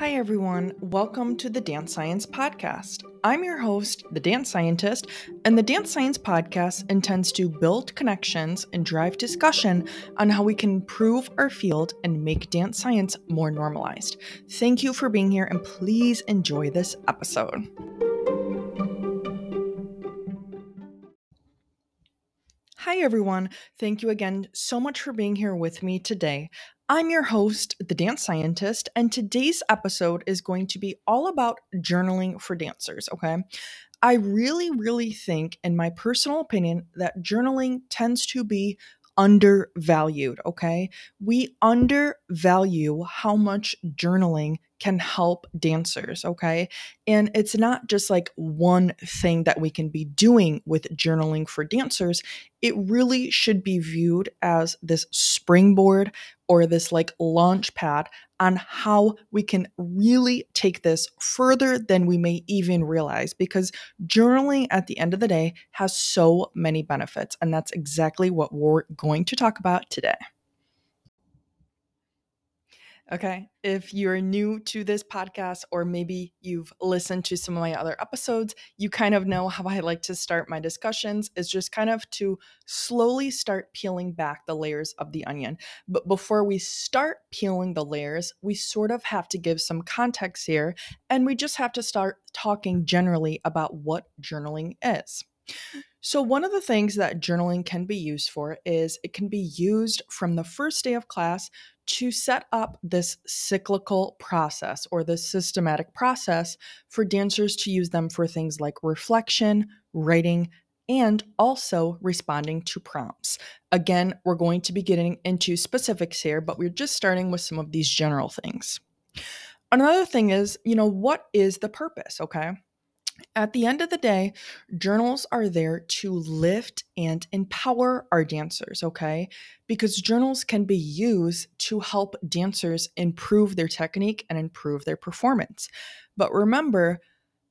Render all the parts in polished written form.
Hi everyone, welcome to the Dance Science Podcast. I'm your host, the Dance Scientist, and the Dance Science Podcast intends to build connections and drive discussion on how we can improve our field and make dance science more normalized. Thank you for being here and please enjoy this episode. Hi everyone, thank you again so much for being here with me today. I'm your host, the Dance Scientist, and today's episode is going to be all about journaling for dancers, okay? I really think, in my personal opinion, that journaling tends to be undervalued, okay? We undervalue how much journaling can help dancers, okay? And it's not just like one thing that we can be doing with journaling for dancers. It really should be viewed as this springboard or this like launch pad on how we can really take this further than we may even realize, because journaling at the end of the day has so many benefits, and that's exactly what we're going to talk about today. Okay, if you're new to this podcast, or maybe you've listened to some of my other episodes, you kind of know how I like to start my discussions is just kind of to slowly start peeling back the layers of the onion. But before we start peeling the layers, we sort of have to give some context here, and we just have to start talking generally about what journaling is. So one of the things that journaling can be used for is it can be used from the first day of class to set up this cyclical process or this systematic process for dancers to use them for things like reflection, writing, and also responding to prompts. Again, we're going to be getting into specifics here, but we're just starting with some of these general things. Another thing is, what is the purpose, okay? At the end of the day, journals are there to lift and empower our dancers, okay? Because journals can be used to help dancers improve their technique and improve their performance. But remember,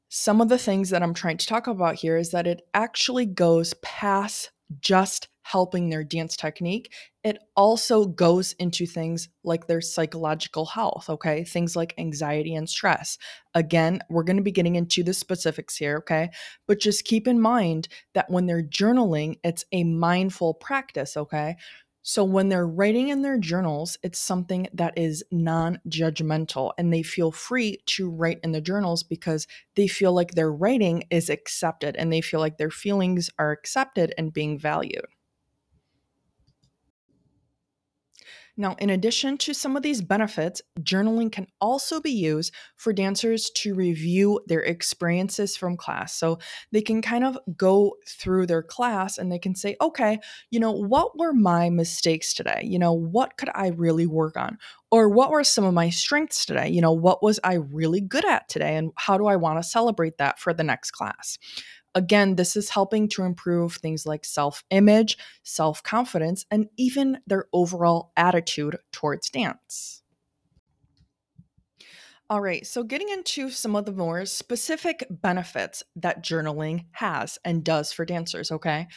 some of the things that I'm trying to talk about here is that it actually goes past just helping their dance technique. It also goes into things like their psychological health, okay? Things like anxiety and stress. Again, we're going to be getting into the specifics here, okay? But just keep in mind that when they're journaling, it's a mindful practice, okay? So when they're writing in their journals, it's something that is non-judgmental, and they feel free to write in the journals because they feel like their writing is accepted and they feel like their feelings are accepted and being valued. Now, in addition to some of these benefits, journaling can also be used for dancers to review their experiences from class. So they can kind of go through their class and they can say, okay, what were my mistakes today? What could I really work on? Or what were some of my strengths today? What was I really good at today? And how do I want to celebrate that for the next class? Again, this is helping to improve things like self-image, self-confidence, and even their overall attitude towards dance. All right, so getting into some of the more specific benefits that journaling has and does for dancers, okay?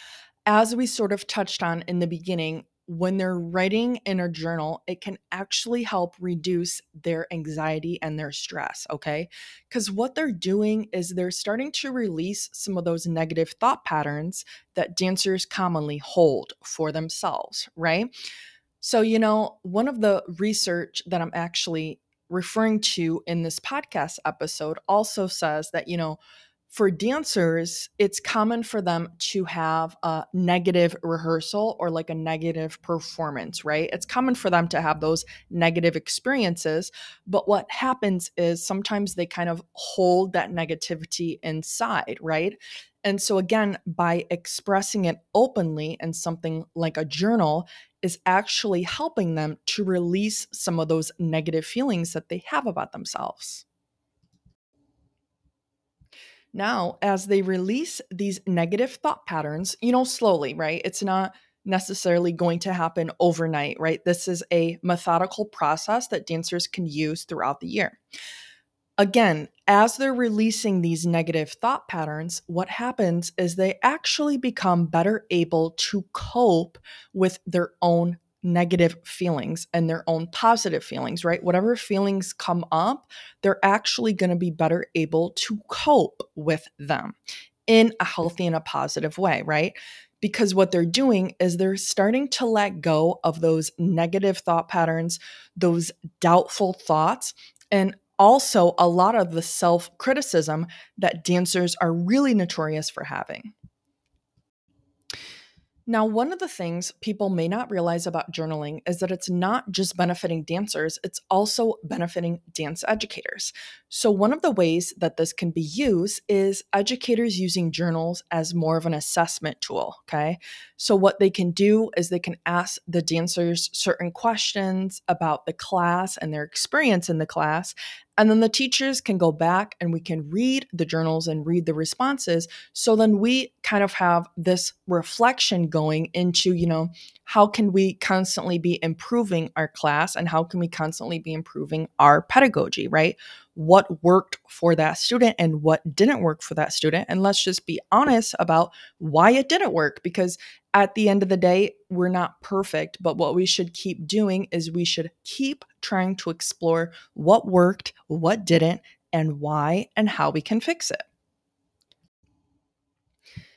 As we sort of touched on in the beginning, when they're writing in a journal, it can actually help reduce their anxiety and their stress, okay? Because what they're doing is they're starting to release some of those negative thought patterns that dancers commonly hold for themselves, right? So, one of the research that I'm actually referring to in this podcast episode also says that, for dancers, it's common for them to have a negative rehearsal or like a negative performance, right? It's common for them to have those negative experiences, but what happens is sometimes they kind of hold that negativity inside, right? And so again, by expressing it openly in something like a journal is actually helping them to release some of those negative feelings that they have about themselves. Now, as they release these negative thought patterns, slowly, right? It's not necessarily going to happen overnight, right? This is a methodical process that dancers can use throughout the year. Again, as they're releasing these negative thought patterns, what happens is they actually become better able to cope with their own negative feelings and their own positive feelings, right? Whatever feelings come up, they're actually going to be better able to cope with them in a healthy and a positive way, right? Because what they're doing is they're starting to let go of those negative thought patterns, those doubtful thoughts, and also a lot of the self-criticism that dancers are really notorious for having. Now, one of the things people may not realize about journaling is that it's not just benefiting dancers, it's also benefiting dance educators. So one of the ways that this can be used is educators using journals as more of an assessment tool, okay? So what they can do is they can ask the dancers certain questions about the class and their experience in the class, and then the teachers can go back and we can read the journals and read the responses. So then we kind of have this reflection going into, you know, how can we constantly be improving our class and how can we constantly be improving our pedagogy, right? What worked for that student and what didn't work for that student. And let's just be honest about why it didn't work, because at the end of the day, we're not perfect, but what we should keep doing is we should keep trying to explore what worked, what didn't, and why, and how we can fix it.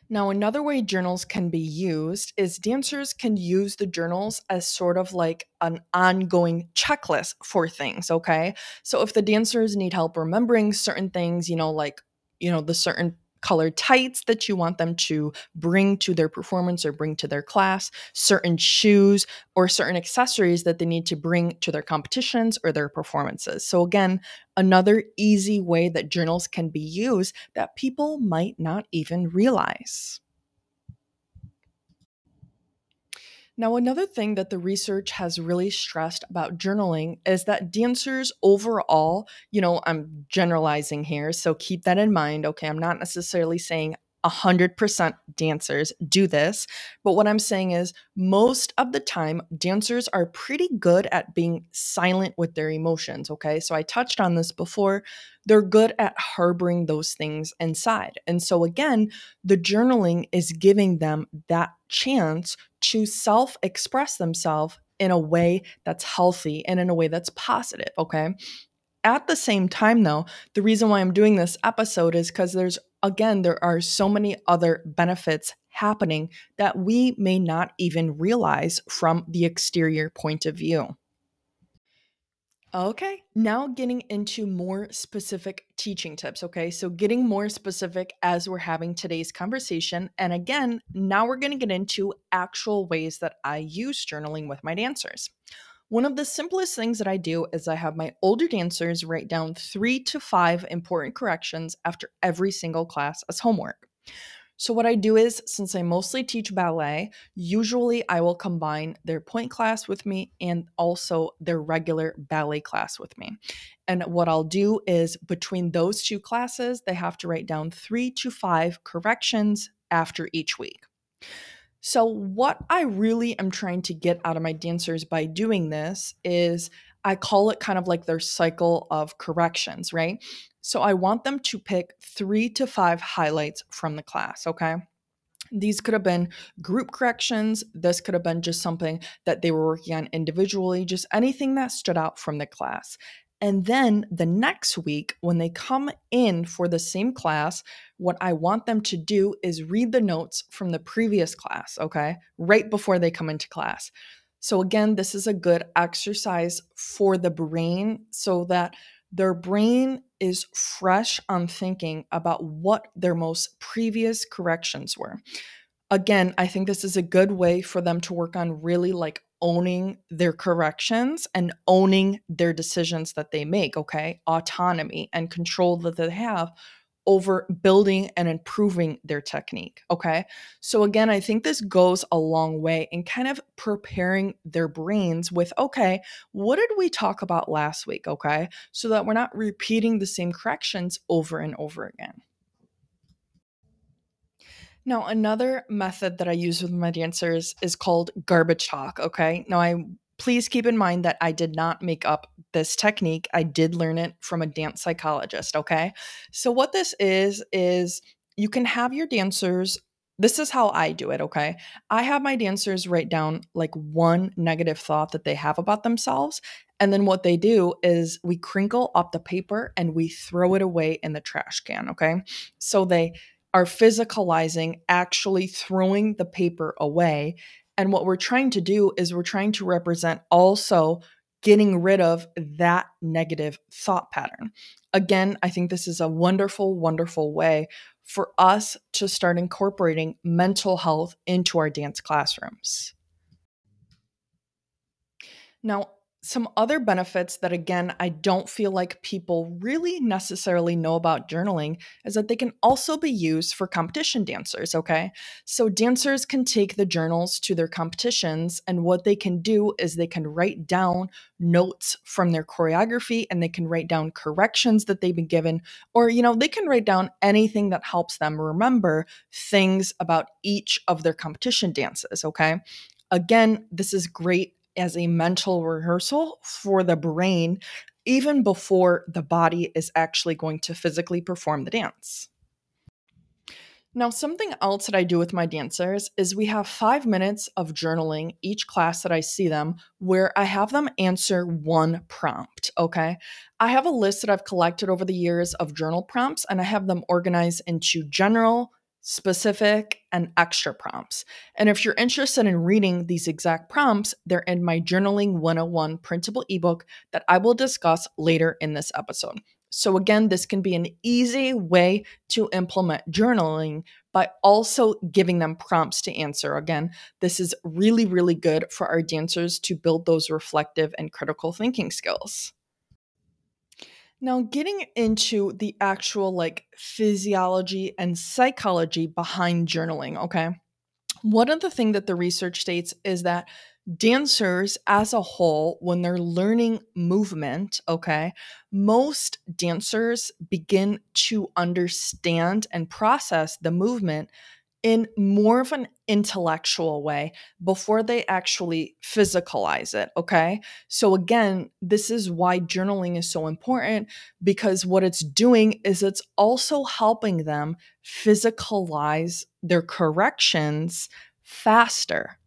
Now, another way journals can be used is dancers can use the journals as sort of like an ongoing checklist for things, okay? So if the dancers need help remembering certain things, the certain colored tights that you want them to bring to their performance or bring to their class, certain shoes or certain accessories that they need to bring to their competitions or their performances. So again, another easy way that journals can be used that people might not even realize. Now, another thing that the research has really stressed about journaling is that dancers overall, I'm generalizing here, so keep that in mind. Okay, I'm not necessarily saying 100% dancers do this, but what I'm saying is most of the time, dancers are pretty good at being silent with their emotions, okay? So I touched on this before. They're good at harboring those things inside. And so again, the journaling is giving them that chance to self-express themselves in a way that's healthy and in a way that's positive, okay? At the same time, though, the reason why I'm doing this episode is because there are so many other benefits happening that we may not even realize from the exterior point of view. Okay, now getting into more specific teaching tips, okay? So getting more specific as we're having today's conversation. And again, now we're going to get into actual ways that I use journaling with my dancers. One of the simplest things that I do is I have my older dancers write down 3 to 5 important corrections after every single class as homework. So what I do is, since I mostly teach ballet, usually I will combine their point class with me and also their regular ballet class with me. And what I'll do is between those two classes, they have to write down 3 to 5 corrections after each week. So what I really am trying to get out of my dancers by doing this is I call it kind of like their cycle of corrections, right? So I want them to pick 3 to 5 highlights from the class, okay? These could have been group corrections. This could have been just something that they were working on individually, just anything that stood out from the class. And then the next week, when they come in for the same class, what I want them to do is read the notes from the previous class, okay? Right before they come into class. So again, this is a good exercise for the brain so that their brain is fresh on thinking about what their most previous corrections were. Again, I think this is a good way for them to work on really like owning their corrections and owning their decisions that they make, okay? Autonomy and control that they have over building and improving their technique, okay? So again, I think this goes a long way in kind of preparing their brains with, okay, what did we talk about last week, okay? So that we're not repeating the same corrections over and over again. Now, another method that I use with my dancers is called garbage talk, okay? Now, please keep in mind that I did not make up this technique. I did learn it from a dance psychologist, okay? So what this is you can have your dancers This is how I do it, okay? I have my dancers write down like one negative thought that they have about themselves. And then what they do is we crinkle up the paper and we throw it away in the trash can, okay? So they are physicalizing, actually throwing the paper away. And what we're trying to do is we're trying to represent also getting rid of that negative thought pattern. Again, I think this is a wonderful, wonderful way for us to start incorporating mental health into our dance classrooms. Now, some other benefits that, again, I don't feel like people really necessarily know about journaling is that they can also be used for competition dancers, okay? So dancers can take the journals to their competitions, and what they can do is they can write down notes from their choreography, and they can write down corrections that they've been given, or, you know, they can write down anything that helps them remember things about each of their competition dances, okay? Again, this is great as a mental rehearsal for the brain, even before the body is actually going to physically perform the dance. Now, something else that I do with my dancers is we have 5 minutes of journaling each class that I see them, where I have them answer one prompt, okay? I have a list that I've collected over the years of journal prompts, and I have them organized into general, specific, and extra prompts. And if you're interested in reading these exact prompts, they're in my Journaling 101 printable ebook that I will discuss later in this episode. So again, this can be an easy way to implement journaling by also giving them prompts to answer. Again, this is really, really good for our dancers to build those reflective and critical thinking skills. Now, getting into the actual like physiology and psychology behind journaling, okay? One of the things that the research states is that dancers as a whole, when they're learning movement, okay, most dancers begin to understand and process the movement in more of an intellectual way before they actually physicalize it, okay? So again, this is why journaling is so important, because what it's doing is it's also helping them physicalize their corrections faster.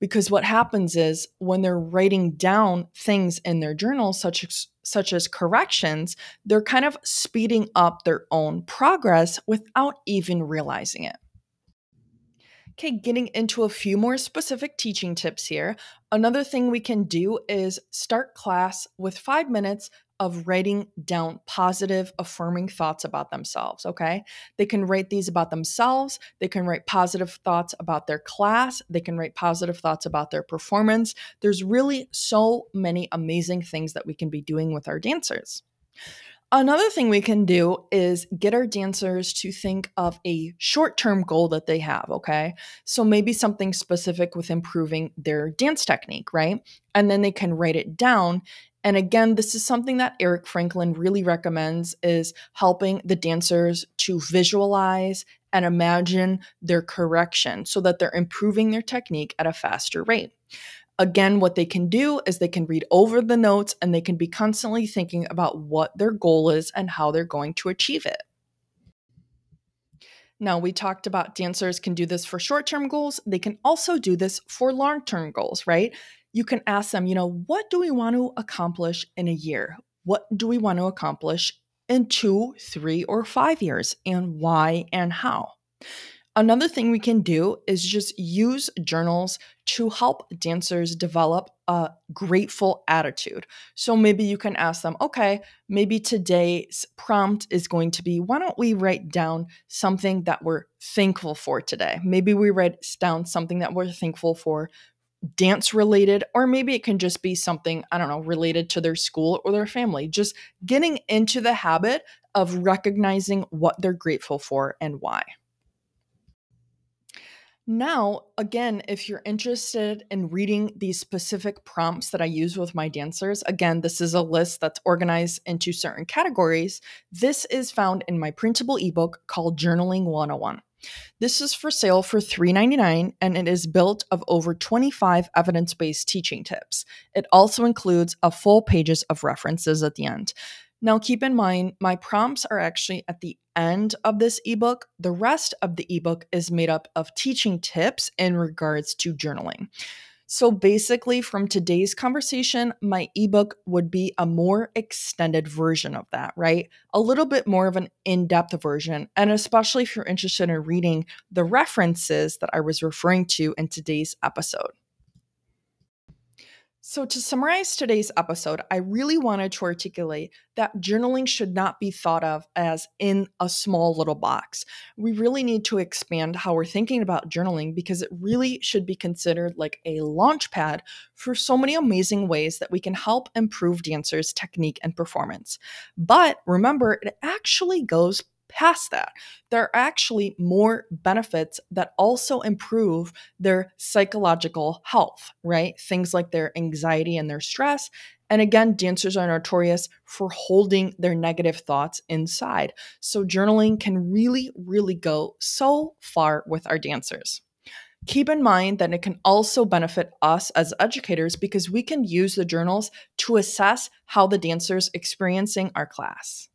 Because what happens is when they're writing down things in their journal, such as corrections, they're kind of speeding up their own progress without even realizing it. Okay, getting into a few more specific teaching tips here. Another thing we can do is start class with 5 minutes of writing down positive, affirming thoughts about themselves, okay? They can write these about themselves. They can write positive thoughts about their class. They can write positive thoughts about their performance. There's really so many amazing things that we can be doing with our dancers. Another thing we can do is get our dancers to think of a short-term goal that they have, okay? So maybe something specific with improving their dance technique, right? And then they can write it down. And again, this is something that Eric Franklin really recommends, is helping the dancers to visualize and imagine their correction so that they're improving their technique at a faster rate. Again, what they can do is they can read over the notes and they can be constantly thinking about what their goal is and how they're going to achieve it. Now, we talked about dancers can do this for short-term goals. They can also do this for long-term goals, right? You can ask them, you know, what do we want to accomplish in a year? What do we want to accomplish in 2, 3, or 5 years? And why and how? Another thing we can do is just use journals to help dancers develop a grateful attitude. So maybe you can ask them, okay, maybe today's prompt is going to be, why don't we write down something that we're thankful for today? Maybe we write down something that we're thankful for dance related, or maybe it can just be something, I don't know, related to their school or their family. Just getting into the habit of recognizing what they're grateful for and why. Now, again, if you're interested in reading these specific prompts that I use with my dancers, again, this is a list that's organized into certain categories. This is found in my printable ebook called Journaling 101. This is for sale for $3.99, and it is built of over 25 evidence-based teaching tips. It also includes a full pages of references at the end. Now, keep in mind, my prompts are actually at the end of this ebook. The rest of the ebook is made up of teaching tips in regards to journaling. So basically, from today's conversation, my ebook would be a more extended version of that, right? A little bit more of an in-depth version. And especially if you're interested in reading the references that I was referring to in today's episode. So to summarize today's episode, I really wanted to articulate that journaling should not be thought of as in a small little box. We really need to expand how we're thinking about journaling because it really should be considered like a launch pad for so many amazing ways that we can help improve dancers' technique and performance. But remember, it actually goes past that. There are actually more benefits that also improve their psychological health, right? Things like their anxiety and their stress. And again, dancers are notorious for holding their negative thoughts inside. So journaling can really, really go so far with our dancers. Keep in mind that it can also benefit us as educators because we can use the journals to assess how the dancers experiencing our class.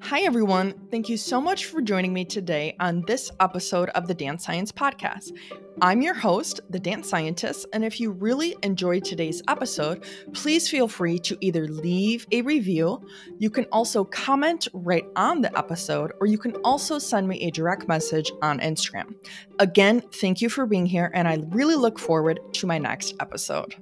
Hi everyone, thank you so much for joining me today on this episode of the Dance Science Podcast. I'm your host, the Dance Scientist, and if you really enjoyed today's episode, please feel free to either leave a review, you can also comment right on the episode, or you can also send me a direct message on Instagram. Again, thank you for being here, and I really look forward to my next episode.